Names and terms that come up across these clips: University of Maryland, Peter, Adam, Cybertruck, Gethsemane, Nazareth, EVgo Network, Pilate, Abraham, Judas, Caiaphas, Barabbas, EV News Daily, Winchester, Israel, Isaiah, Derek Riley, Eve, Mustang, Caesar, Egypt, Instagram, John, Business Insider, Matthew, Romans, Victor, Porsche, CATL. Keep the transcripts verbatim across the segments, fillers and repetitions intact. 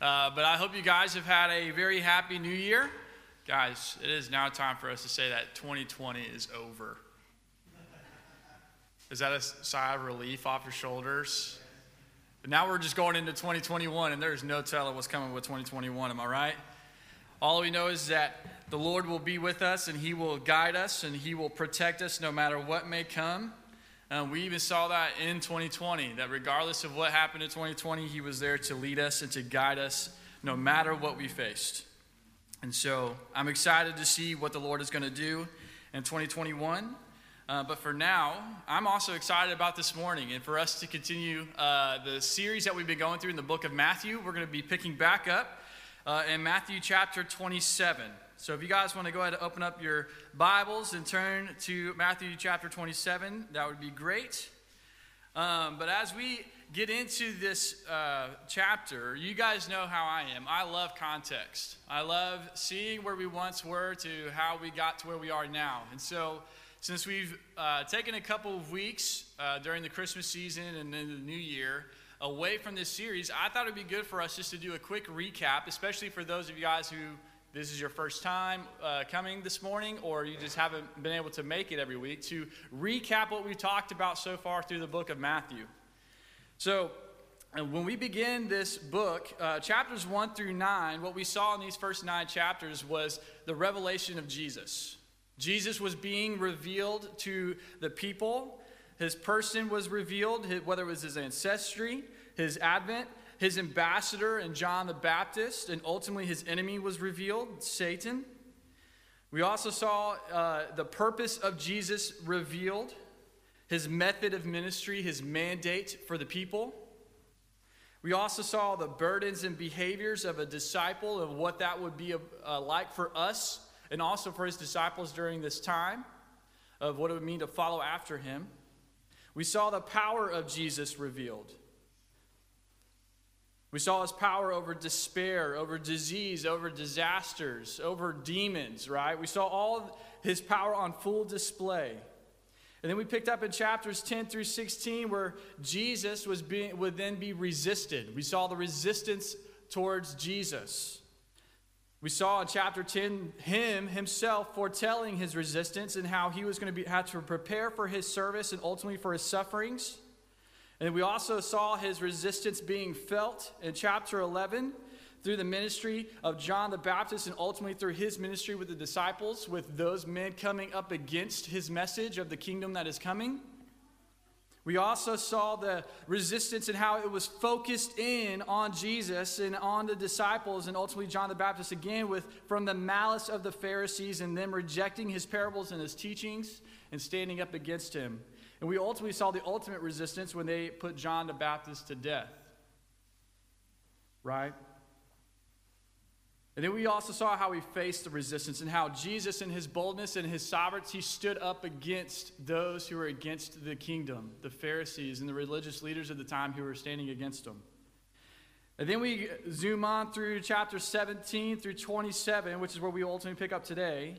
Uh, but I hope you guys have had a very happy new year. Guys, it is now time for us to say that twenty twenty is over. Is that a sigh of relief off your shoulders? But now we're just going into twenty twenty-one, and there's no telling what's coming with twenty twenty-one, am I right? All we know is that the Lord will be with us, and he will guide us, and he will protect us no matter what may come. Uh, we even saw that in twenty twenty, that regardless of what happened in twenty twenty, he was there to lead us and to guide us no matter what we faced. And so I'm excited to see what the Lord is going to do in twenty twenty-one. Uh, but for now, I'm also excited about this morning. And for us to continue uh, the series that we've been going through in the book of Matthew, we're going to be picking back up uh, in Matthew chapter twenty-seven. So if you guys want to go ahead and open up your Bibles and turn to Matthew chapter twenty-seven, that would be great. Um, but as we get into this uh, chapter, you guys know how I am. I love context. I love seeing where we once were to how we got to where we are now. And so since we've uh, taken a couple of weeks uh, during the Christmas season and then the new year away from this series, I thought it would be good for us just to do a quick recap, especially for those of you guys who... this is your first time uh, coming this morning, or you just haven't been able to make it every week, to recap what we've talked about so far through the book of Matthew. So when we begin this book, uh, chapters one through nine, what we saw in these first nine chapters was the revelation of Jesus. Jesus was being revealed to the people. His person was revealed, whether it was his ancestry, his advent, his ambassador and John the Baptist, and ultimately his enemy was revealed, Satan. We also saw uh, the purpose of Jesus revealed, his method of ministry, his mandate for the people. We also saw the burdens and behaviors of a disciple and what that would be uh, like for us and also for his disciples during this time of what it would mean to follow after him. We saw the power of Jesus revealed. We saw his power over despair, over disease, over disasters, over demons, right? We saw all of his power on full display. And then we picked up in chapters ten through sixteen where Jesus was being, would then be resisted. We saw the resistance towards Jesus. We saw in chapter ten him himself foretelling his resistance and how he was going to be had to prepare for his service and ultimately for his sufferings. And we also saw his resistance being felt in chapter eleven through the ministry of John the Baptist and ultimately through his ministry with the disciples, with those men coming up against his message of the kingdom that is coming. We also saw the resistance and how it was focused in on Jesus and on the disciples and ultimately John the Baptist again with from the malice of the Pharisees and them rejecting his parables and his teachings and standing up against him. And we ultimately saw the ultimate resistance when they put John the Baptist to death. Right? And then we also saw how he faced the resistance and how Jesus in his boldness and his sovereignty stood up against those who were against the kingdom, the Pharisees and the religious leaders of the time who were standing against him. And then we zoom on through chapter seventeen through twenty-seven, which is where we ultimately pick up today.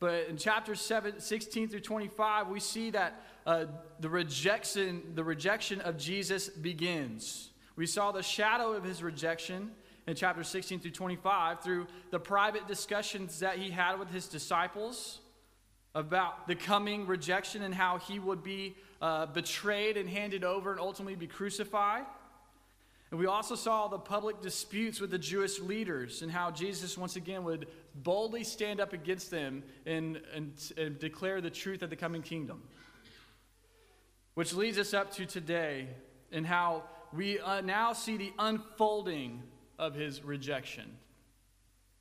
But in chapter sixteen through twenty-five, we see that uh, the rejection the rejection of Jesus begins. We saw the shadow of his rejection in chapter sixteen through twenty-five through the private discussions that he had with his disciples about the coming rejection and how he would be uh, betrayed and handed over and ultimately be crucified. And we also saw the public disputes with the Jewish leaders and how Jesus once again would boldly stand up against them and, and, and declare the truth of the coming kingdom. Which leads us up to today and how we uh, now see the unfolding of his rejection.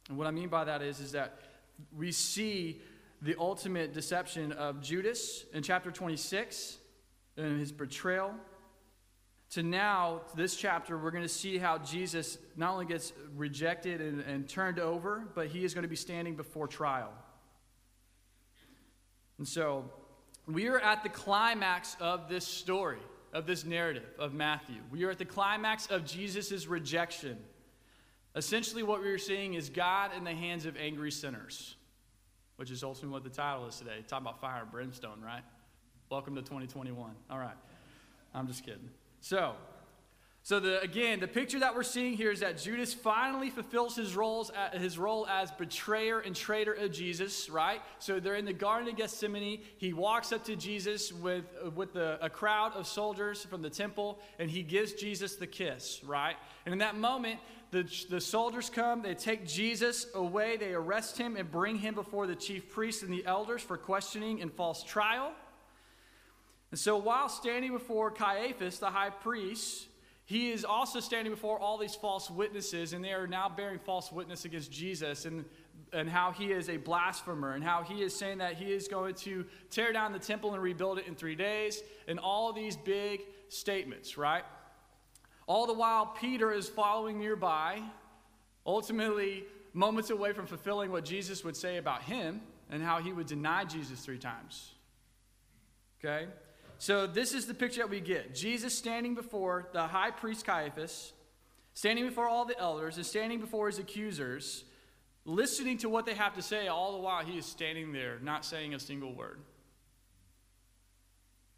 And what I mean by that is, is that we see the ultimate deception of Judas in chapter twenty-six and his betrayal. So now, this chapter, we're going to see how Jesus not only gets rejected and, and turned over, but he is going to be standing before trial. And so, we are at the climax of this story, of this narrative of Matthew. We are at the climax of Jesus' rejection. Essentially, what we are seeing is God in the hands of angry sinners, which is ultimately what the title is today. Talking about fire and brimstone, right? Welcome to twenty twenty-one. All right. I'm just kidding. So, So the, again, the picture that we're seeing here is that Judas finally fulfills his, roles, his role as betrayer and traitor of Jesus, right? So they're in the Garden of Gethsemane. He walks up to Jesus with, with the, a crowd of soldiers from the temple, and he gives Jesus the kiss, right? And in that moment, the, the soldiers come. They take Jesus away. They arrest him and bring him before the chief priests and the elders for questioning and false trial. And so while standing before Caiaphas, the high priest, he is also standing before all these false witnesses, and they are now bearing false witness against Jesus and, and how he is a blasphemer, and how he is saying that he is going to tear down the temple and rebuild it in three days, and all these big statements, right? All the while, Peter is following nearby, ultimately moments away from fulfilling what Jesus would say about him and how he would deny Jesus three times, okay? So this is the picture that we get. Jesus standing before the high priest Caiaphas, standing before all the elders, and standing before his accusers, listening to what they have to say, all the while he is standing there, not saying a single word.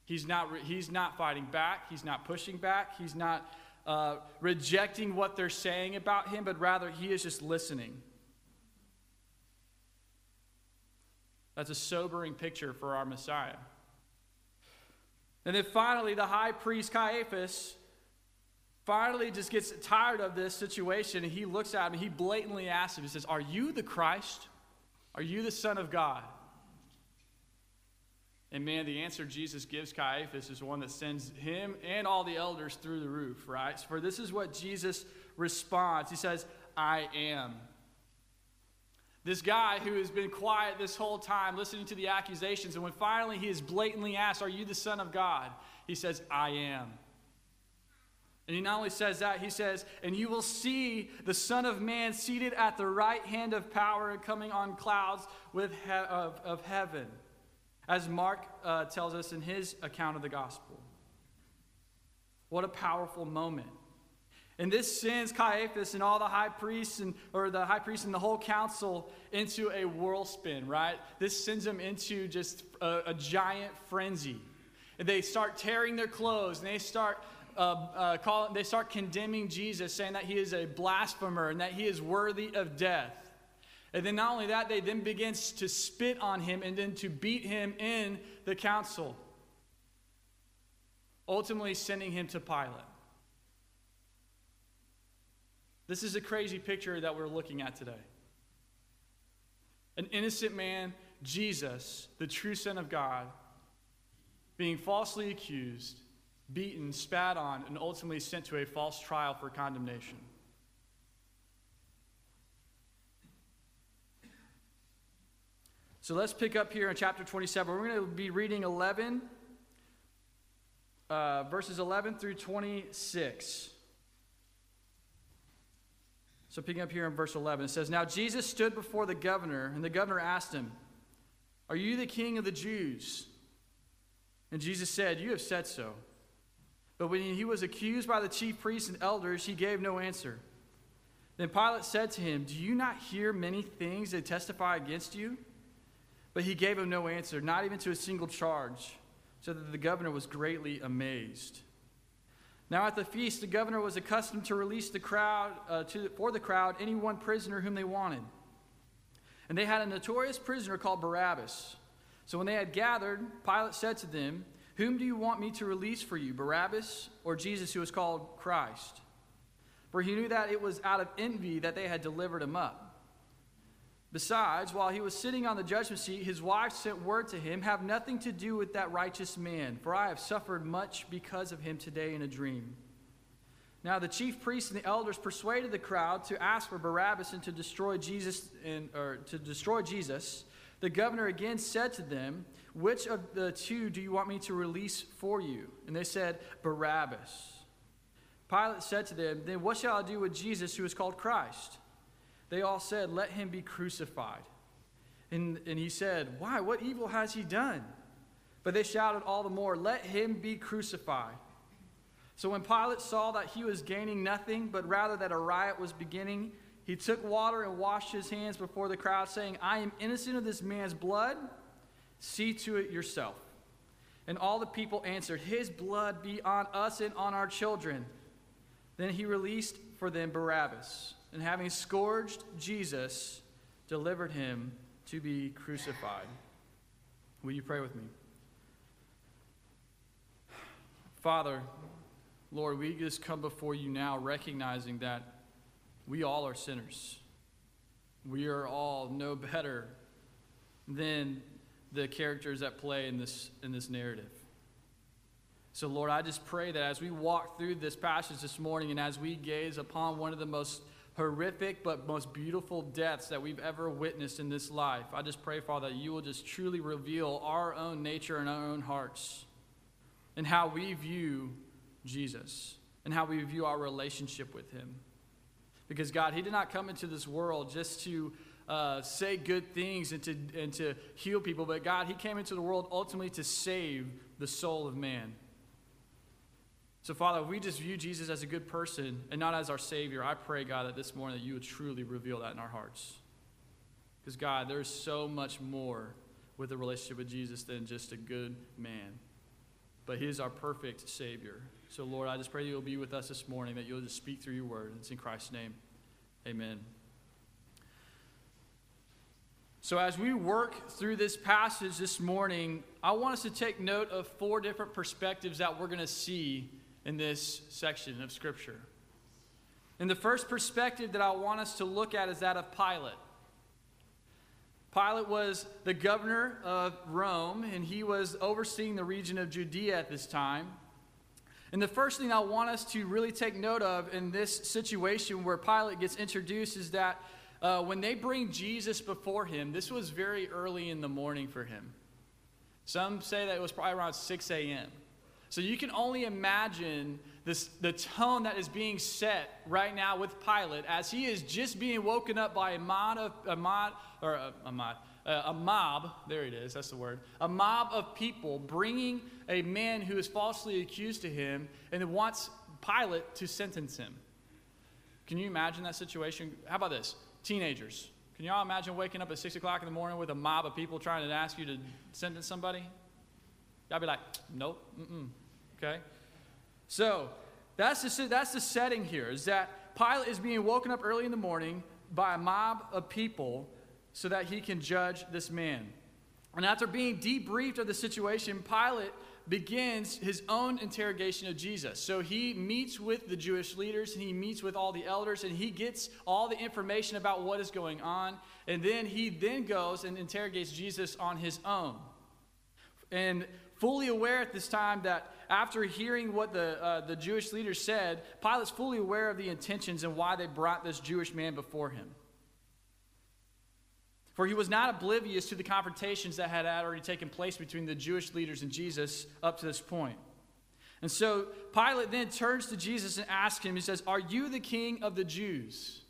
He's not, he's not fighting back. He's not pushing back. He's not uh, rejecting what they're saying about him, but rather he is just listening. That's a sobering picture for our Messiah. And then finally, the high priest Caiaphas finally just gets tired of this situation, and he looks at him, and he blatantly asks him, he says, "Are you the Christ? Are you the Son of God?" And man, the answer Jesus gives Caiaphas is one that sends him and all the elders through the roof, right? For this is what Jesus responds. He says, "I am." This guy who has been quiet this whole time, listening to the accusations, and when finally he is blatantly asked, "Are you the Son of God?" he says, "I am." And he not only says that, he says, "And you will see the Son of Man seated at the right hand of power and coming on clouds with he- of, of heaven," as Mark uh, tells us in his account of the gospel. What a powerful moment. And this sends Caiaphas and all the high priests and or the high priest and the whole council into a whirlspin, right? This sends them into just a, a giant frenzy. And they start tearing their clothes, and they start uh, uh, calling, they start condemning Jesus, saying that he is a blasphemer and that he is worthy of death. And then not only that, they then begin to spit on him and then to beat him in the council, ultimately sending him to Pilate. This is a crazy picture that we're looking at today. An innocent man, Jesus, the true Son of God, being falsely accused, beaten, spat on, and ultimately sent to a false trial for condemnation. So let's pick up here in chapter twenty-seven. We're going to be reading eleven, uh, verses eleven through twenty-six. So picking up here in verse eleven, it says, "Now Jesus stood before the governor, and the governor asked him, 'Are you the king of the Jews?' And Jesus said, 'You have said so.' But when he was accused by the chief priests and elders, he gave no answer. Then Pilate said to him, 'Do you not hear many things they testify against you?' But he gave him no answer, not even to a single charge, so that the governor was greatly amazed. Now at the feast, the governor was accustomed to release the crowd uh, to, for the crowd any one prisoner whom they wanted. And they had a notorious prisoner called Barabbas. So when they had gathered, Pilate said to them, 'Whom do you want me to release for you, Barabbas or Jesus who is called Christ?' For he knew that it was out of envy that they had delivered him up. Besides, while he was sitting on the judgment seat, his wife sent word to him, 'Have nothing to do with that righteous man, for I have suffered much because of him today in a dream.' Now the chief priests and the elders persuaded the crowd to ask for Barabbas and to destroy Jesus. And, or to destroy Jesus. The governor again said to them, 'Which of the two do you want me to release for you?' And they said, 'Barabbas.' Pilate said to them, 'Then what shall I do with Jesus who is called Christ?' They all said, 'Let him be crucified.' And, and he said, 'Why, what evil has he done?' But they shouted all the more, 'Let him be crucified.' So when Pilate saw that he was gaining nothing, but rather that a riot was beginning, he took water and washed his hands before the crowd, saying, 'I am innocent of this man's blood. See to it yourself.' And all the people answered, 'His blood be on us and on our children.' Then he released for them Barabbas, and having scourged Jesus, delivered him to be crucified. Will you pray with me? Father, Lord, we just come before you now recognizing that we all are sinners. We are all no better than the characters at play in this in this narrative. So, Lord, I just pray that as we walk through this passage this morning and as we gaze upon one of the most horrific but most beautiful deaths that we've ever witnessed in this life, I just pray, Father, that you will just truly reveal our own nature and our own hearts and how we view Jesus and how we view our relationship with him. Because, God, he did not come into this world just to uh, say good things and to, and to heal people, but, God, he came into the world ultimately to save the soul of man. So, Father, if we just view Jesus as a good person and not as our Savior, I pray, God, that this morning that you would truly reveal that in our hearts. Because, God, there is so much more with a relationship with Jesus than just a good man. But he is our perfect Savior. So, Lord, I just pray that you'll be with us this morning, that you'll just speak through your word. It's in Christ's name. Amen. So as we work through this passage this morning, I want us to take note of four different perspectives that we're going to see in this section of Scripture. And the first perspective that I want us to look at is that of Pilate. Pilate was the governor of Rome, and he was overseeing the region of Judea at this time. And the first thing I want us to really take note of in this situation where Pilate gets introduced is that uh, when they bring Jesus before him, this was very early in the morning for him. Some say that it was probably around six a.m. So you can only imagine this, the tone that is being set right now with Pilate as he is just being woken up by a mob of a mob or a, a mob, a mob. There it is. That's the word. A mob of people bringing a man who is falsely accused to him and wants Pilate to sentence him. Can you imagine that situation? How about this? Teenagers. Can y'all imagine waking up at six o'clock in the morning with a mob of people trying to ask you to sentence somebody? Y'all be like, nope. Mm-mm. Okay, so that's the that's the setting here. Is that Pilate is being woken up early in the morning by a mob of people so that he can judge this man. And after being debriefed of the situation, Pilate begins his own interrogation of Jesus. So he meets with the Jewish leaders and he meets with all the elders and he gets all the information about what is going on. And then he then goes and interrogates Jesus on his own. And fully aware at this time that after hearing what the uh, the Jewish leaders said, Pilate's fully aware of the intentions and why they brought this Jewish man before him. For he was not oblivious to the confrontations that had already taken place between the Jewish leaders and Jesus up to this point. And so Pilate then turns to Jesus and asks him, he says, "Are you the king of the Jews?"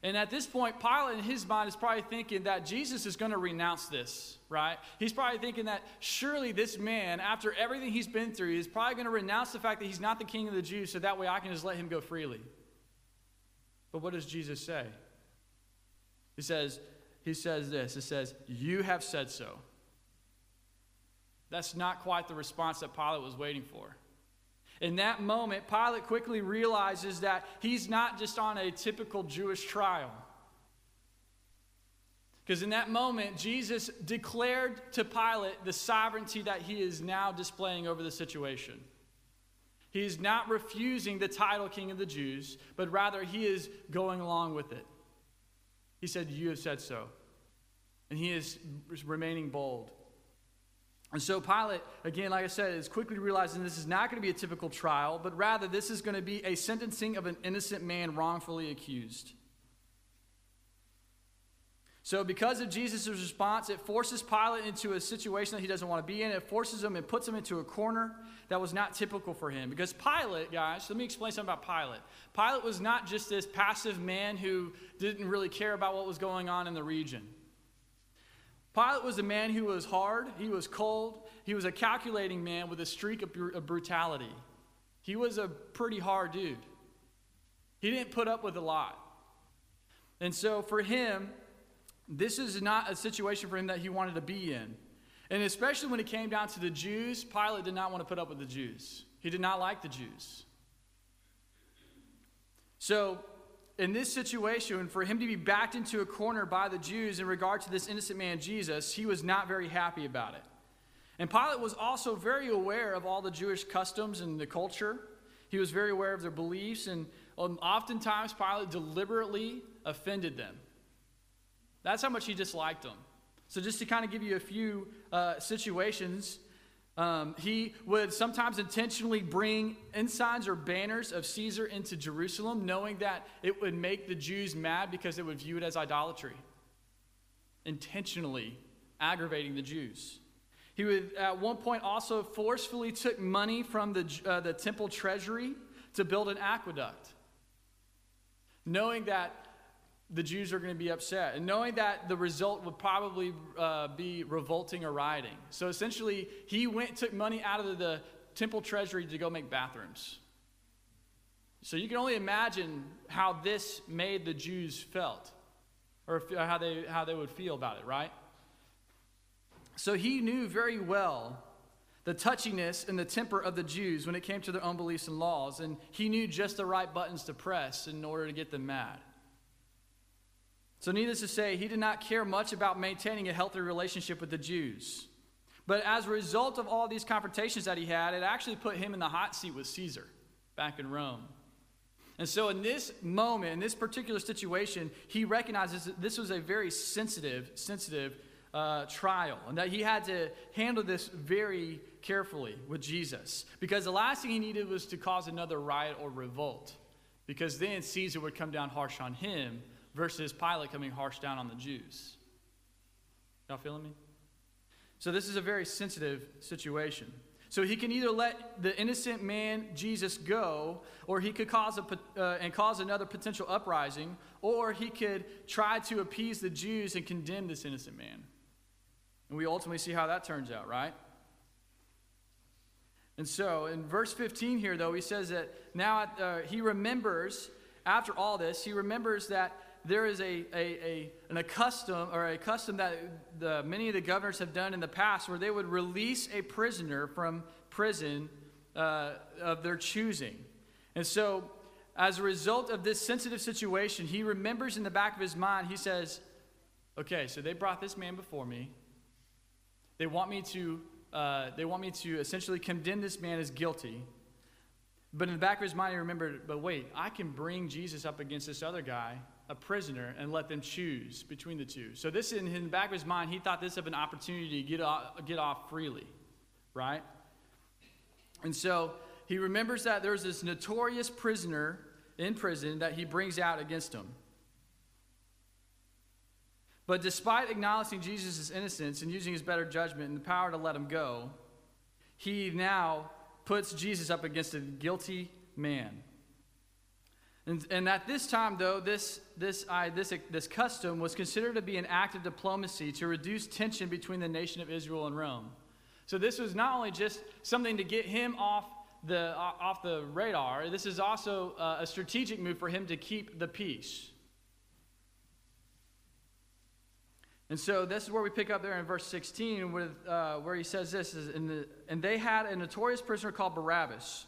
And at this point, Pilate in his mind is probably thinking that Jesus is going to renounce this, right? He's probably thinking that surely this man, after everything he's been through, is probably going to renounce the fact that he's not the king of the Jews, so that way I can just let him go freely. But what does Jesus say? He says, he says this, it says, "You have said so." That's not quite the response that Pilate was waiting for. In that moment, Pilate quickly realizes that he's not just on a typical Jewish trial. Because in that moment, Jesus declared to Pilate the sovereignty that he is now displaying over the situation. He is not refusing the title King of the Jews, but rather he is going along with it. He said, "You have said so." And he is remaining bold. And so Pilate, again, like I said, is quickly realizing this is not going to be a typical trial, but rather this is going to be a sentencing of an innocent man wrongfully accused. So because of Jesus' response, it forces Pilate into a situation that he doesn't want to be in. It forces him and puts him into a corner that was not typical for him. Because Pilate, guys, let me explain something about Pilate. Pilate was not just this passive man who didn't really care about what was going on in the region. Pilate was a man who was hard, he was cold, he was a calculating man with a streak of, br- of brutality. He was a pretty hard dude. He didn't put up with a lot. And so for him, this is not a situation for him that he wanted to be in. And especially when it came down to the Jews, Pilate did not want to put up with the Jews. He did not like the Jews. So in this situation, for him to be backed into a corner by the Jews in regard to this innocent man Jesus, he was not very happy about it. And Pilate was also very aware of all the Jewish customs and the culture. He was very aware of their beliefs, and oftentimes Pilate deliberately offended them. That's how much he disliked them. So just to kind of give you a few uh, situations, um, he would sometimes intentionally bring ensigns or banners of Caesar into Jerusalem, knowing that it would make the Jews mad because they would view it as idolatry. Intentionally aggravating the Jews. He would, at one point, also forcefully took money from the, uh, the temple treasury to build an aqueduct, knowing that the Jews are going to be upset, and knowing that the result would probably uh, be revolting or rioting. So essentially, he went took money out of the, the temple treasury to go make bathrooms. So you can only imagine how this made the Jews felt, or how they how they would feel about it, right? So he knew very well the touchiness and the temper of the Jews when it came to their own beliefs and laws, and he knew just the right buttons to press in order to get them mad. So needless to say, he did not care much about maintaining a healthy relationship with the Jews. But as a result of all these confrontations that he had, it actually put him in the hot seat with Caesar back in Rome. And so in this moment, in this particular situation, he recognizes that this was a very sensitive, sensitive Uh, trial, and that he had to handle this very carefully with Jesus, because the last thing he needed was to cause another riot or revolt, because then Caesar would come down harsh on him versus Pilate coming harsh down on the Jews. Y'all feeling me? So this is a very sensitive situation. So he can either let the innocent man Jesus go, or he could cause a, uh, and cause another potential uprising, or he could try to appease the Jews and condemn this innocent man. And we ultimately see how that turns out, right? And so, in verse fifteen here, though, he says that now uh, he remembers, after all this, he remembers that there is a, a, a, an a custom, or a custom that the, many of the governors have done in the past, where they would release a prisoner from prison uh, of their choosing. And so, as a result of this sensitive situation, he remembers in the back of his mind, he says, okay, so they brought this man before me. They want me to, uh, they want me to essentially condemn this man as guilty. But in the back of his mind, he remembered, but wait, I can bring Jesus up against this other guy, a prisoner, and let them choose between the two. So this, in the back of his mind, he thought this of an opportunity to get off, get off freely, right? And so he remembers that there's this notorious prisoner in prison that he brings out against him. But despite acknowledging Jesus' innocence and using his better judgment and the power to let him go, he now puts Jesus up against a guilty man. And, and at this time, though, this, this, I, this, this custom was considered to be an act of diplomacy to reduce tension between the nation of Israel and Rome. So this was not only just something to get him off the, off the radar, this is also a strategic move for him to keep the peace. And so this is where we pick up there in verse sixteen, with, uh, where he says this, is in the, and they had a notorious prisoner called Barabbas.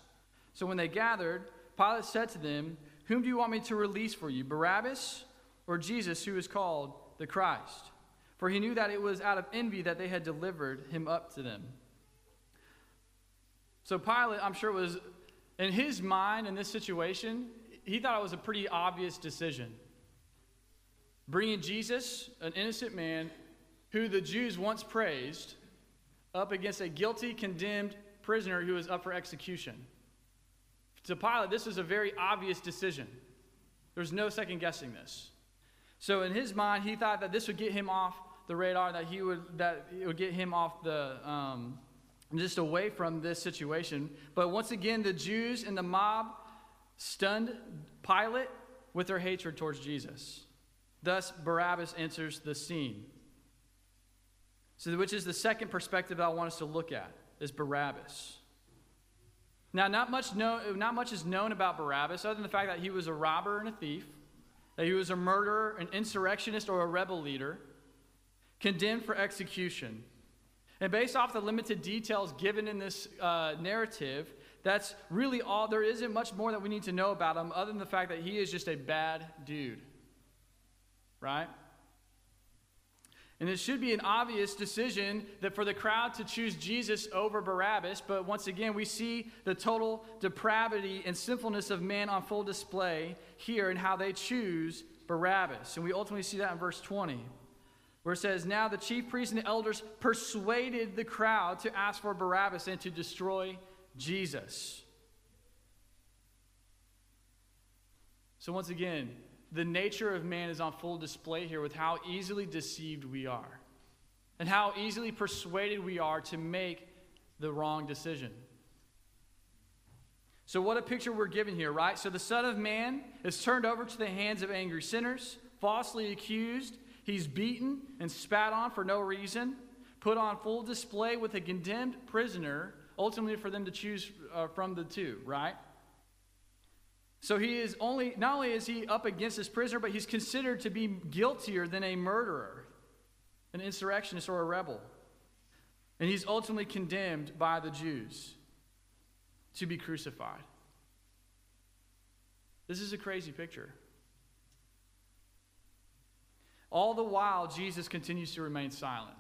So when they gathered, Pilate said to them, whom do you want me to release for you, Barabbas or Jesus, who is called the Christ? For he knew that it was out of envy that they had delivered him up to them. So Pilate, I'm sure, was, in his mind in this situation, he thought it was a pretty obvious decision. Bringing Jesus, an innocent man, who the Jews once praised, up against a guilty, condemned prisoner who was up for execution. To Pilate, this was a very obvious decision. There's no second guessing this. So in his mind, he thought that this would get him off the radar, that he would that it would get him off the um, just away from this situation. But once again, the Jews and the mob stunned Pilate with their hatred towards Jesus. Thus, Barabbas enters the scene. So, which is the second perspective I want us to look at, is Barabbas. Now, not much, know, not much is known about Barabbas, other than the fact that he was a robber and a thief, that he was a murderer, an insurrectionist, or a rebel leader, condemned for execution. And based off the limited details given in this uh, narrative, That's really all. There isn't much more that we need to know about him other than the fact that he is just a bad dude, right? And it should be an obvious decision that for the crowd to choose Jesus over Barabbas, but once again, we see the total depravity and sinfulness of man on full display here in how they choose Barabbas. And we ultimately see that in verse twenty, where it says, "Now the chief priests and the elders persuaded the crowd to ask for Barabbas and to destroy Jesus." So once again, the nature of man is on full display here with how easily deceived we are and how easily persuaded we are to make the wrong decision. So what a picture we're given here, right? So the Son of Man is turned over to the hands of angry sinners, falsely accused. He's beaten and spat on for no reason, put on full display with a condemned prisoner, ultimately for them to choose uh, from the two, right? So he is only, not only is he up against this prisoner, but he's considered to be guiltier than a murderer, an insurrectionist, or a rebel. And he's ultimately condemned by the Jews to be crucified. This is a crazy picture. All the while, Jesus continues to remain silent.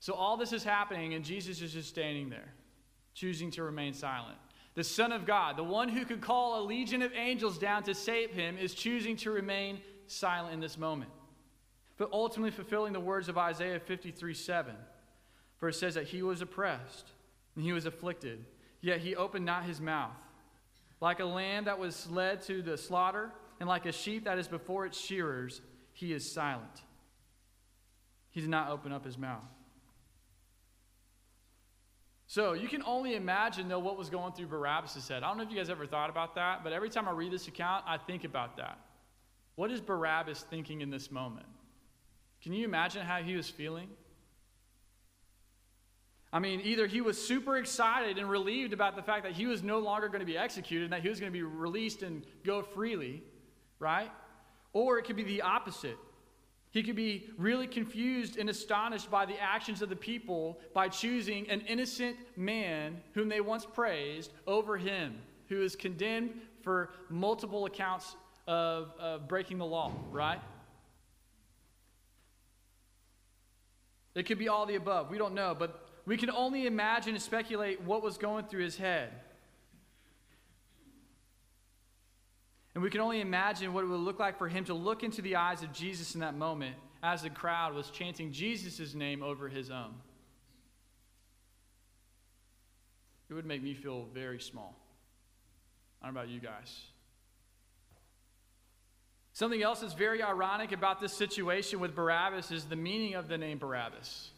So all this is happening, and Jesus is just standing there, choosing to remain silent. The Son of God, the one who could call a legion of angels down to save him, is choosing to remain silent in this moment. But ultimately fulfilling the words of Isaiah fifty-three seven, for it says that he was oppressed and he was afflicted, yet he opened not his mouth. Like a lamb that was led to the slaughter, and like a sheep that is before its shearers, he is silent. He did not open up his mouth. So you can only imagine, though, what was going through Barabbas' head. I don't know if you guys ever thought about that, but every time I read this account, I think about that. What is Barabbas thinking in this moment? Can you imagine how he was feeling? I mean, either he was super excited and relieved about the fact that he was no longer going to be executed and that he was going to be released and go freely, right? Or it could be the opposite. He could be really confused and astonished by the actions of the people by choosing an innocent man whom they once praised over him, who is condemned for multiple accounts of, of breaking the law, right? It could be all the above. We don't know, but we can only imagine and speculate what was going through his head. And we can only imagine what it would look like for him to look into the eyes of Jesus in that moment as the crowd was chanting Jesus' name over his own. It would make me feel very small. I don't know about you guys. Something else that's very ironic about this situation with Barabbas is the meaning of the name Barabbas.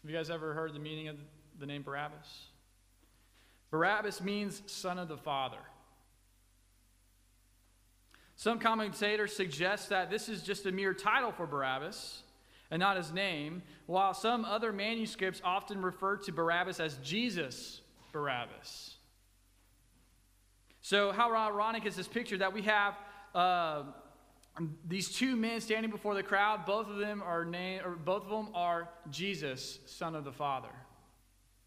Have you guys ever heard the meaning of the name Barabbas? Barabbas means son of the Father. Some commentators suggest that this is just a mere title for Barabbas and not his name, while some other manuscripts often refer to Barabbas as Jesus Barabbas. So how ironic is this picture that we have uh, these two men standing before the crowd. Both of them are named, or both of them are Jesus, Son of the Father,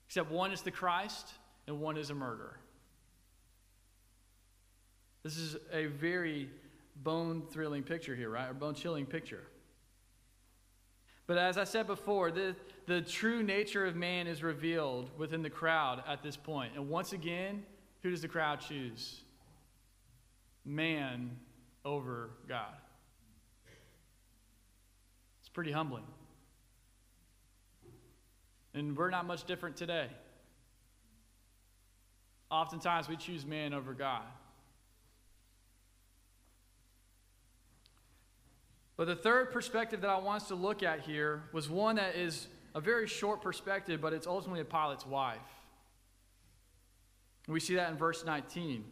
except one is the Christ and one is a murderer. This is a very bone-thrilling picture here, right? Or bone-chilling picture. But as I said before, the, the true nature of man is revealed within the crowd at this point. And once again, who does the crowd choose? Man over God. It's pretty humbling. And we're not much different today. Oftentimes, we choose man over God. But the third perspective that I want us to look at here was one that is a very short perspective, but it's ultimately Pilate's wife. And we see that in verse nineteen,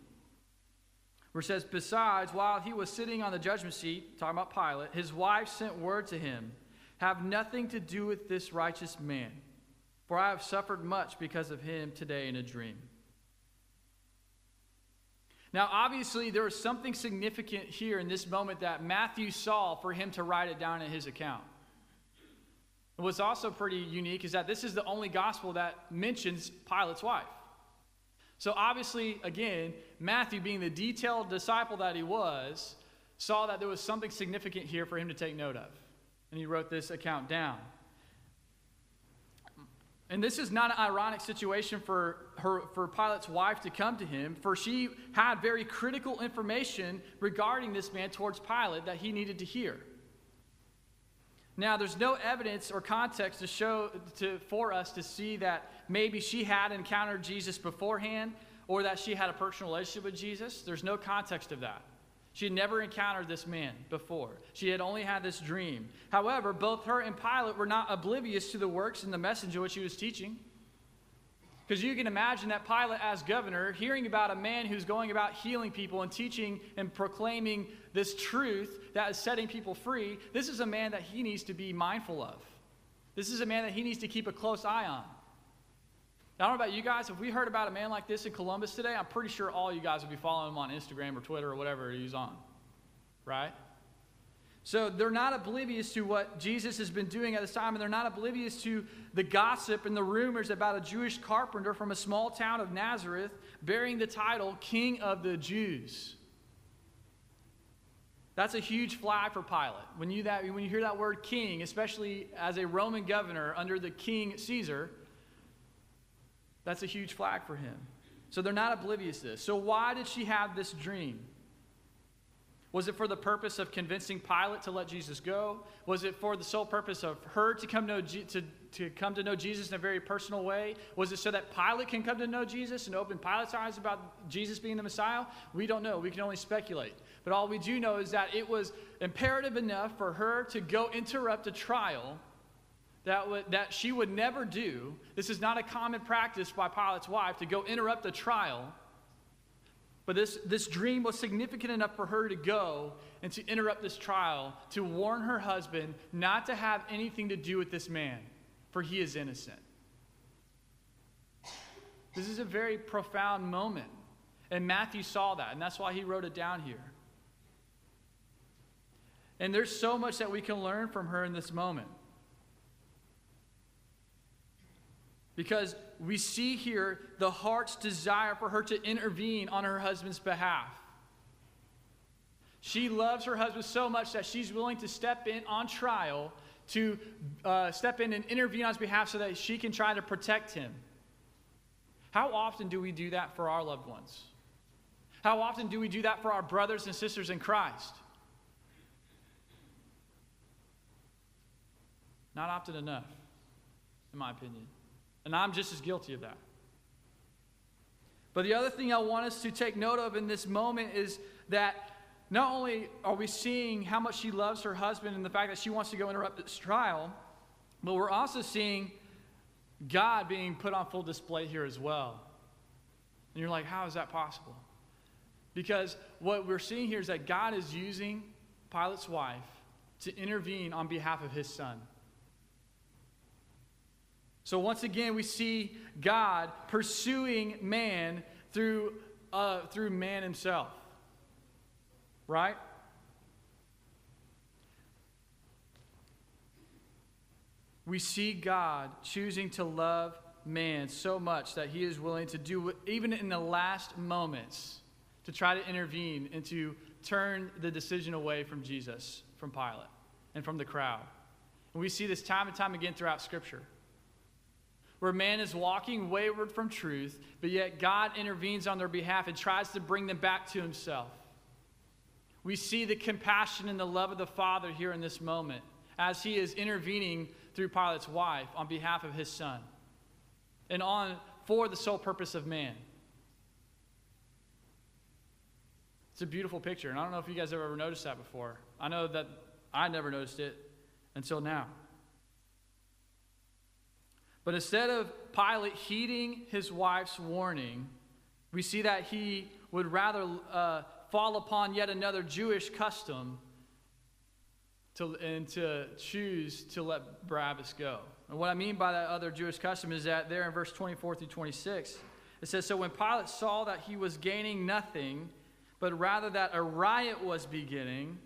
where it says, "Besides, while he was sitting on the judgment seat," talking about Pilate, "his wife sent word to him, 'Have nothing to do with this righteous man, for I have suffered much because of him today in a dream.'" Now, obviously, there was something significant here in this moment that Matthew saw for him to write it down in his account. And what's also pretty unique is that this is the only gospel that mentions Pilate's wife. So obviously, again, Matthew, being the detailed disciple that he was, saw that there was something significant here for him to take note of. And he wrote this account down. And this is not an ironic situation for her, for Pilate's wife to come to him, for she had very critical information regarding this man towards Pilate that he needed to hear. Now, there's no evidence or context to show to, for us to see that maybe she had encountered Jesus beforehand or that she had a personal relationship with Jesus. There's no context of that. She had never encountered this man before. She had only had this dream. However, both her and Pilate were not oblivious to the works and the message of which he was teaching. Because you can imagine that Pilate, as governor, hearing about a man who's going about healing people and teaching and proclaiming this truth that is setting people free, this is a man that he needs to be mindful of. This is a man that he needs to keep a close eye on. Now, I don't know about you guys, if we heard about a man like this in Columbus today, I'm pretty sure all you guys would be following him on Instagram or Twitter or whatever he's on, right? So they're not oblivious to what Jesus has been doing at this time, and they're not oblivious to the gossip and the rumors about a Jewish carpenter from a small town of Nazareth bearing the title King of the Jews. That's a huge flag for Pilate. When you, that, when you hear that word king, especially as a Roman governor under the King Caesar, that's a huge flag for him. So they're not oblivious to this. So why did she have this dream? Was it for the purpose of convincing Pilate to let Jesus go? Was it for the sole purpose of her to come, know, to, to come to know Jesus in a very personal way? Was it so that Pilate can come to know Jesus and open Pilate's eyes about Jesus being the Messiah? We don't know. We can only speculate. But all we do know is that it was imperative enough for her to go interrupt a trial That, w- that she would never do. This is not a common practice by Pilate's wife to go interrupt a trial. But this, this dream was significant enough for her to go and to interrupt this trial, to warn her husband not to have anything to do with this man, for he is innocent. This is a very profound moment. And Matthew saw that, and that's why he wrote it down here. And there's so much that we can learn from her in this moment. Because we see here the heart's desire for her to intervene on her husband's behalf. She loves her husband so much that she's willing to step in on trial, to uh, step in and intervene on his behalf so that she can try to protect him. How often do we do that for our loved ones? How often do we do that for our brothers and sisters in Christ? Not often enough, in my opinion. And I'm just as guilty of that. But the other thing I want us to take note of in this moment is that not only are we seeing how much she loves her husband and the fact that she wants to go interrupt this trial, but we're also seeing God being put on full display here as well. And you're like, how is that possible? Because what we're seeing here is that God is using Pilate's wife to intervene on behalf of his son. So once again, we see God pursuing man through, uh, through man himself, right? We see God choosing to love man so much that he is willing to do, even in the last moments, to try to intervene and to turn the decision away from Jesus, from Pilate, and from the crowd. And we see this time and time again throughout Scripture, where man is walking wayward from truth, but yet God intervenes on their behalf and tries to bring them back to himself. We see the compassion and the love of the Father here in this moment as he is intervening through Pilate's wife on behalf of his son and on for the sole purpose of man. It's a beautiful picture, and I don't know if you guys have ever noticed that before. I know that I never noticed it until now. But instead of Pilate heeding his wife's warning, we see that he would rather uh, fall upon yet another Jewish custom to, and to choose to let Barabbas go. And what I mean by that other Jewish custom is that there in verse twenty-four through twenty-six, it says, "So when Pilate saw that he was gaining nothing, but rather that a riot was beginning,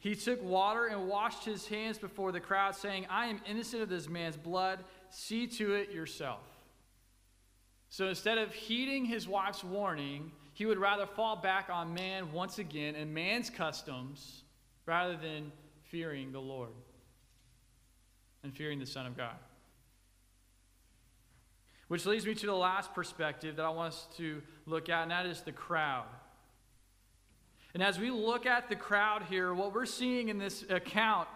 he took water and washed his hands before the crowd, saying, 'I am innocent of this man's blood. See to it yourself.'" So instead of heeding his wife's warning, he would rather fall back on man once again and man's customs rather than fearing the Lord and fearing the Son of God. Which leads me to the last perspective that I want us to look at, and that is the crowd. And as we look at the crowd here, what we're seeing in this account,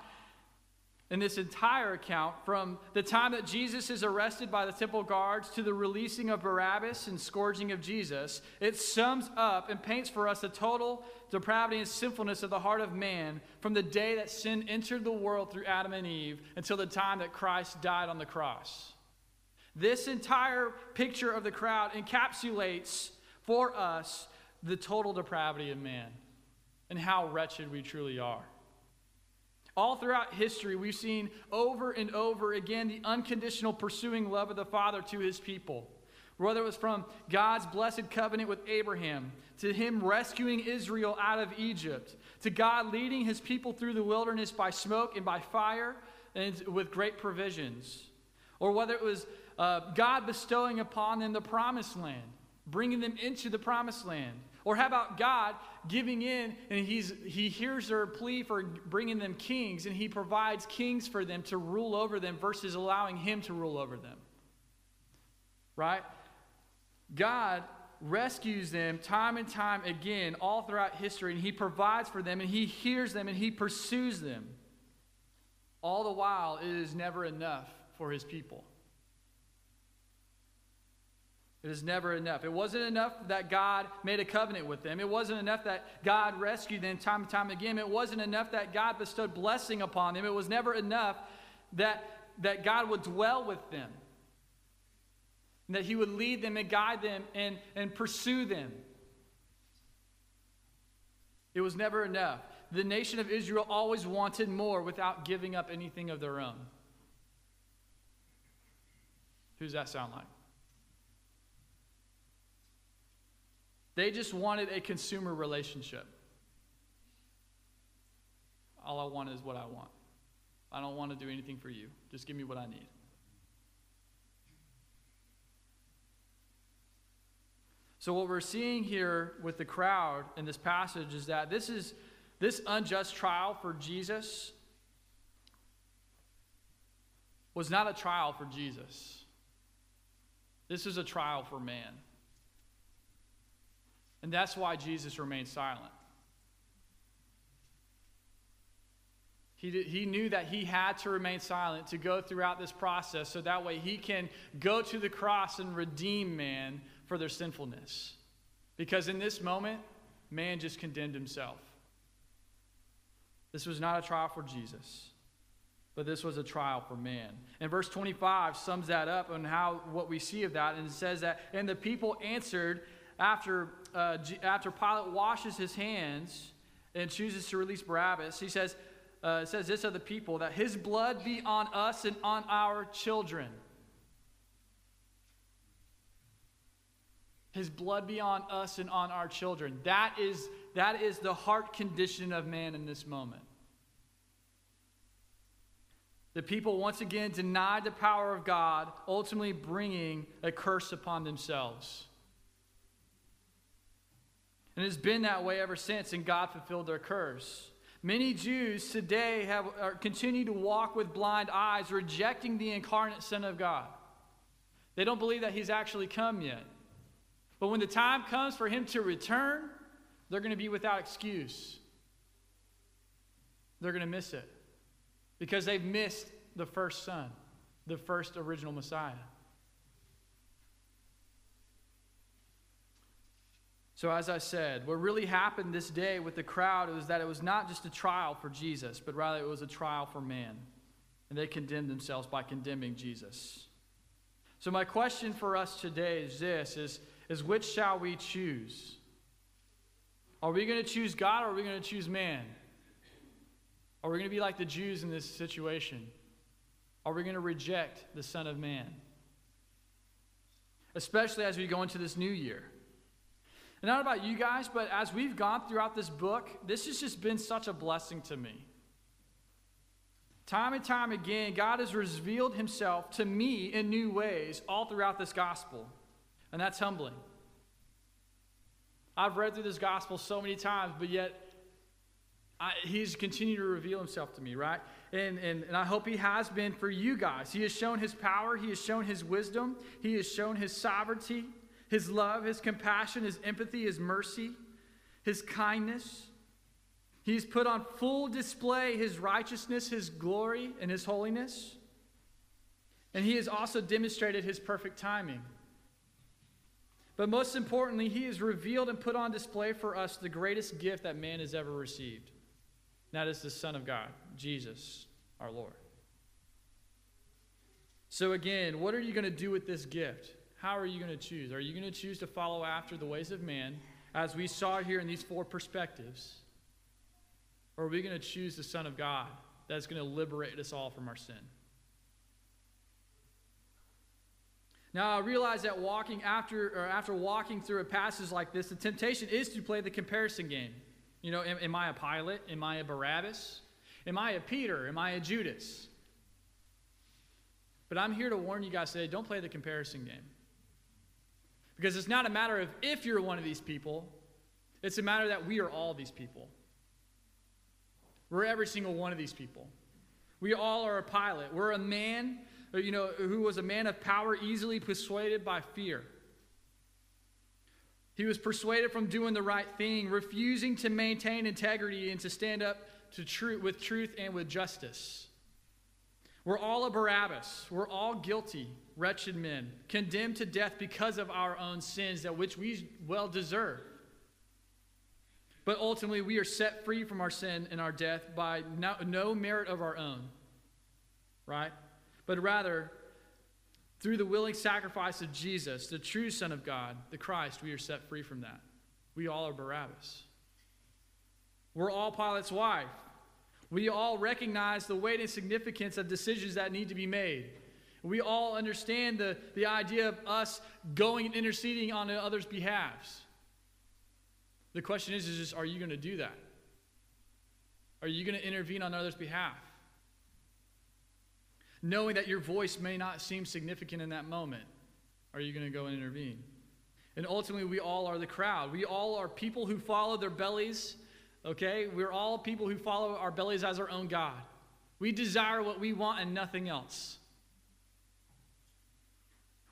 in this entire account, from the time that Jesus is arrested by the temple guards to the releasing of Barabbas and scourging of Jesus, it sums up and paints for us the total depravity and sinfulness of the heart of man from the day that sin entered the world through Adam and Eve until the time that Christ died on the cross. This entire picture of the crowd encapsulates for us the total depravity of man and how wretched we truly are. All throughout history, we've seen over and over again the unconditional pursuing love of the Father to his people. Whether it was from God's blessed covenant with Abraham, to him rescuing Israel out of Egypt, to God leading his people through the wilderness by smoke and by fire and with great provisions. Or whether it was Uh, God bestowing upon them the promised land, bringing them into the promised land. Or how about God giving in and he's, he hears their plea for bringing them kings, and he provides kings for them to rule over them versus allowing him to rule over them. Right? God rescues them time and time again all throughout history, and he provides for them, and he hears them, and he pursues them. All the while, it is never enough for his people. It is never enough. It wasn't enough that God made a covenant with them. It wasn't enough that God rescued them time and time again. It wasn't enough that God bestowed blessing upon them. It was never enough that, that God would dwell with them, and that he would lead them and guide them and, and pursue them. It was never enough. The nation of Israel always wanted more without giving up anything of their own. Who does that sound like? They just wanted a consumer relationship. All I want is what I want. I don't want to do anything for you. Just give me what I need. So what we're seeing here with the crowd in this passage is that this is this unjust trial for Jesus was not a trial for Jesus. This is a trial for man. And that's why Jesus remained silent. He, did, he knew that he had to remain silent to go throughout this process so that way he can go to the cross and redeem man for their sinfulness. Because in this moment, man just condemned himself. This was not a trial for Jesus, but this was a trial for man. And verse twenty-five sums that up on how what we see of that, and it says that, and the people answered, After, uh, after Pilate washes his hands and chooses to release Barabbas, he says, uh, says this of the people, that his blood be on us and on our children. His blood be on us and on our children. That is, that is the heart condition of man in this moment. The people once again denied the power of God, ultimately bringing a curse upon themselves. And it's been that way ever since, and God fulfilled their curse. Many Jews today have continue to walk with blind eyes, rejecting the incarnate Son of God. They don't believe that he's actually come yet. But when the time comes for him to return, they're going to be without excuse. They're going to miss it. Because they've missed the first Son, the first original Messiah. So as I said, what really happened this day with the crowd was that it was not just a trial for Jesus, but rather it was a trial for man. And they condemned themselves by condemning Jesus. So my question for us today is this, is, is which shall we choose? Are we going to choose God, or are we going to choose man? Are we going to be like the Jews in this situation? Are we going to reject the Son of Man? Especially as we go into this new year. And not about you guys, but as we've gone throughout this book, this has just been such a blessing to me. Time and time again, God has revealed himself to me in new ways all throughout this gospel. And that's humbling. I've read through this gospel so many times, but yet I, he's continued to reveal himself to me, right? And, and and I hope he has been for you guys. He has shown his power. He has shown his wisdom. He has shown his sovereignty, his love, his compassion, his empathy, his mercy, his kindness. He's put on full display his righteousness, his glory, and his holiness. And he has also demonstrated his perfect timing. But most importantly, he has revealed and put on display for us the greatest gift that man has ever received. And that is the Son of God, Jesus, our Lord. So again, what are you going to do with this gift? How are you going to choose? Are you going to choose to follow after the ways of man, as we saw here in these four perspectives? Or are we going to choose the Son of God that's going to liberate us all from our sin? Now, I realize that walking after or after walking through a passage like this, the temptation is to play the comparison game. You know, am, am I a Pilate? Am I a Barabbas? Am I a Peter? Am I a Judas? But I'm here to warn you guys today, don't play the comparison game. Because it's not a matter of if you're one of these people. It's a matter that we are all these people. We're every single one of these people. We all are a Pilate. We're a man, you know, who was a man of power, easily persuaded by fear. He was persuaded from doing the right thing, refusing to maintain integrity and to stand up to truth with truth and with justice. We're all a Barabbas. We're all guilty, wretched men, condemned to death because of our own sins, that which we well deserve. But ultimately, we are set free from our sin and our death by no, no merit of our own, right? But rather, through the willing sacrifice of Jesus, the true Son of God, the Christ, we are set free from that. We all are Barabbas. We're all Pilate's wife. We all recognize the weight and significance of decisions that need to be made. We all understand the, the idea of us going and interceding on others' behalves. The question is, is just, are you going to do that? Are you going to intervene on others' behalf? Knowing that your voice may not seem significant in that moment, are you going to go and intervene? And ultimately, we all are the crowd. We all are people who follow their bellies, okay? We're all people who follow our bellies as our own God. We desire what we want and nothing else.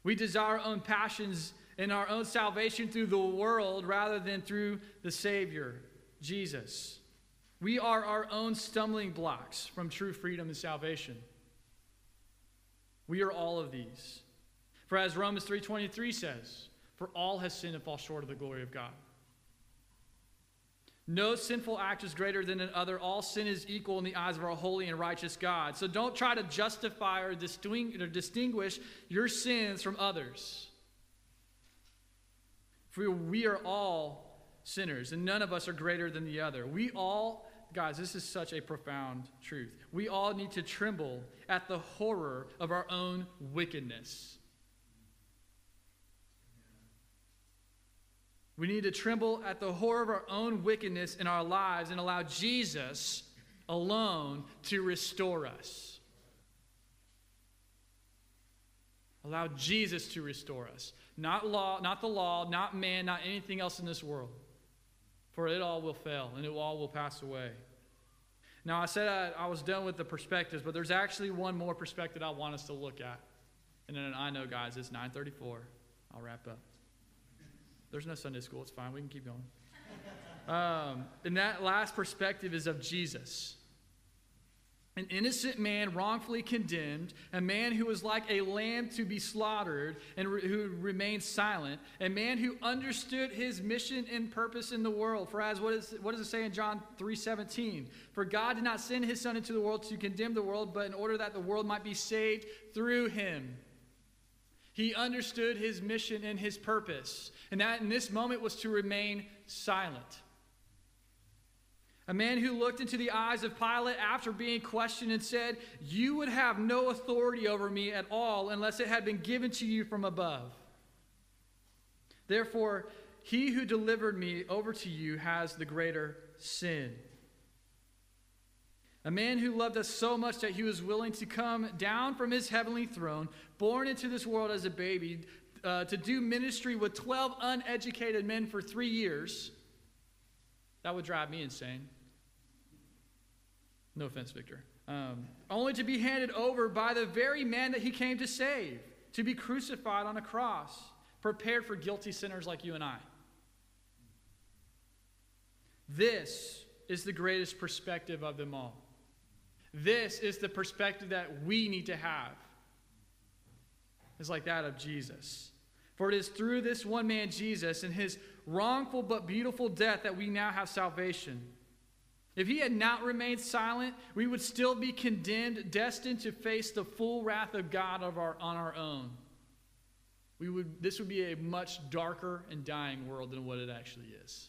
We desire our own passions in our own salvation through the world rather than through the Savior, Jesus. We are our own stumbling blocks from true freedom and salvation. We are all of these. For as Romans three twenty-three says, for all has sinned and fall short of the glory of God. No sinful act is greater than another. All sin is equal in the eyes of our holy and righteous God. So don't try to justify or distinguish your sins from others. For we are all sinners, and none of us are greater than the other. We all, guys, this is such a profound truth. We all need to tremble at the horror of our own wickedness. We need to tremble at the horror of our own wickedness in our lives and allow Jesus alone to restore us. Allow Jesus to restore us. Not law, not the law, not man, not anything else in this world. For it all will fail, and it all will pass away. Now, I said I, I was done with the perspectives, but there's actually one more perspective I want us to look at. And then I know, guys, it's nine thirty-four. I'll wrap up. There's no Sunday school. It's fine. We can keep going. Um, and that last perspective is of Jesus. An innocent man wrongfully condemned, a man who was like a lamb to be slaughtered and re- who remained silent, a man who understood his mission and purpose in the world. For as what, is, what does it say in John three seventeen? For God did not send his Son into the world to condemn the world, but in order that the world might be saved through him. He understood his mission and his purpose, and that in this moment was to remain silent. A man who looked into the eyes of Pilate after being questioned and said, "You would have no authority over me at all unless it had been given to you from above. Therefore, he who delivered me over to you has the greater sin." A man who loved us so much that he was willing to come down from his heavenly throne, born into this world as a baby, uh, to do ministry with twelve uneducated men for three years, that would drive me insane. No offense, Victor. Um, only to be handed over by the very man that he came to save, to be crucified on a cross, prepared for guilty sinners like you and I. This is the greatest perspective of them all. This is the perspective that we need to have. It's like that of Jesus. For it is through this one man, Jesus, and his wrongful but beautiful death that we now have salvation. If he had not remained silent, we would still be condemned, destined to face the full wrath of God of our, on our own. We would, this would be a much darker and dying world than what it actually is.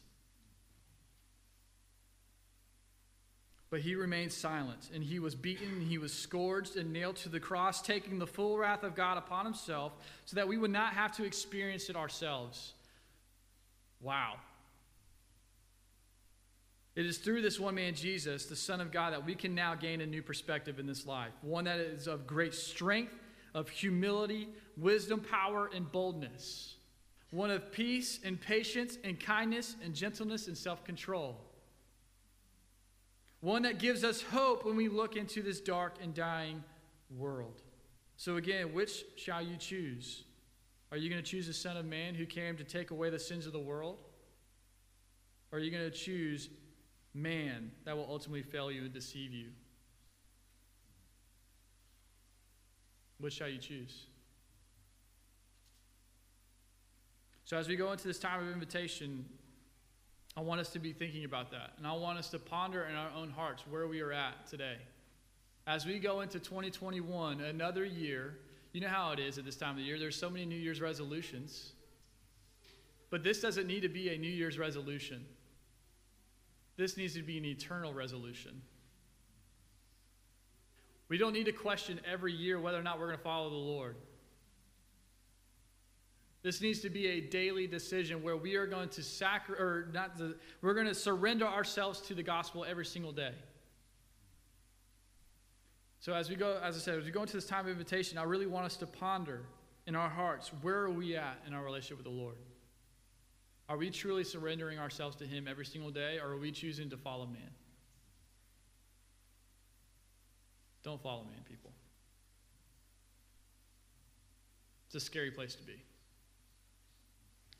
But he remained silent, and he was beaten, and he was scourged and nailed to the cross, taking the full wrath of God upon himself so that we would not have to experience it ourselves. Wow. It is through this one man, Jesus, the Son of God, that we can now gain a new perspective in this life, one that is of great strength, of humility, wisdom, power, and boldness, one of peace and patience and kindness and gentleness and self-control, one that gives us hope when we look into this dark and dying world. So again, which shall you choose? Are you going to choose the Son of Man who came to take away the sins of the world? Or are you going to choose man that will ultimately fail you and deceive you? Which shall you choose? So as we go into this time of invitation, I want us to be thinking about that. And I want us to ponder in our own hearts where we are at today. As we go into twenty twenty-one, another year, you know how it is at this time of the year. There's so many New Year's resolutions. But this doesn't need to be a New Year's resolution. This needs to be an eternal resolution. We don't need to question every year whether or not we're going to follow the Lord. This needs to be a daily decision where we are going to sacri- or not the, we're going to surrender ourselves to the gospel every single day. So as we go, as I said, as we go into this time of invitation, I really want us to ponder in our hearts, where are we at in our relationship with the Lord? Are we truly surrendering ourselves to him every single day, or are we choosing to follow man? Don't follow man, people. It's a scary place to be.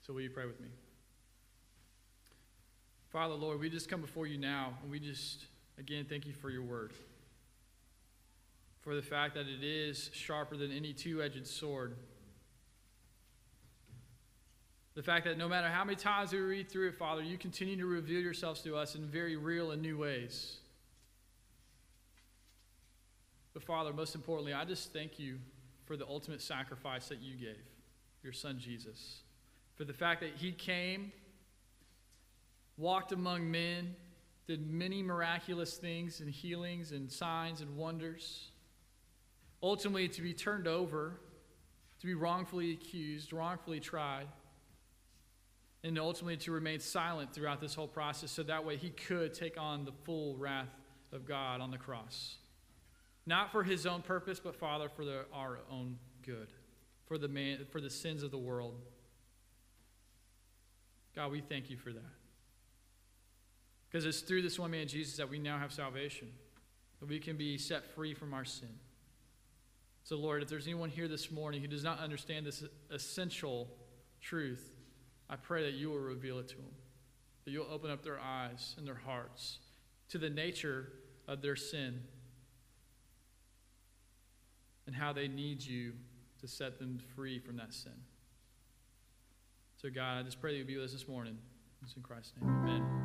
So will you pray with me? Father, Lord, we just come before you now, and we just, again, thank you for your word. For the fact that it is sharper than any two-edged sword. The fact that no matter how many times we read through it, Father, you continue to reveal yourselves to us in very real and new ways. But Father, most importantly, I just thank you for the ultimate sacrifice that you gave, your Son Jesus. For the fact that he came, walked among men, did many miraculous things and healings and signs and wonders, ultimately to be turned over, to be wrongfully accused, wrongfully tried, and ultimately to remain silent throughout this whole process so that way he could take on the full wrath of God on the cross. Not for his own purpose, but Father, for the, our own good, for the man, for the sins of the world. God, we thank you for that. Because it's through this one man, Jesus, that we now have salvation, that we can be set free from our sin. So, Lord, if there's anyone here this morning who does not understand this essential truth, I pray that you will reveal it to them, that you'll open up their eyes and their hearts to the nature of their sin and how they need you to set them free from that sin. So, God, I just pray that you'll be with us this morning. It's in Christ's name. Amen.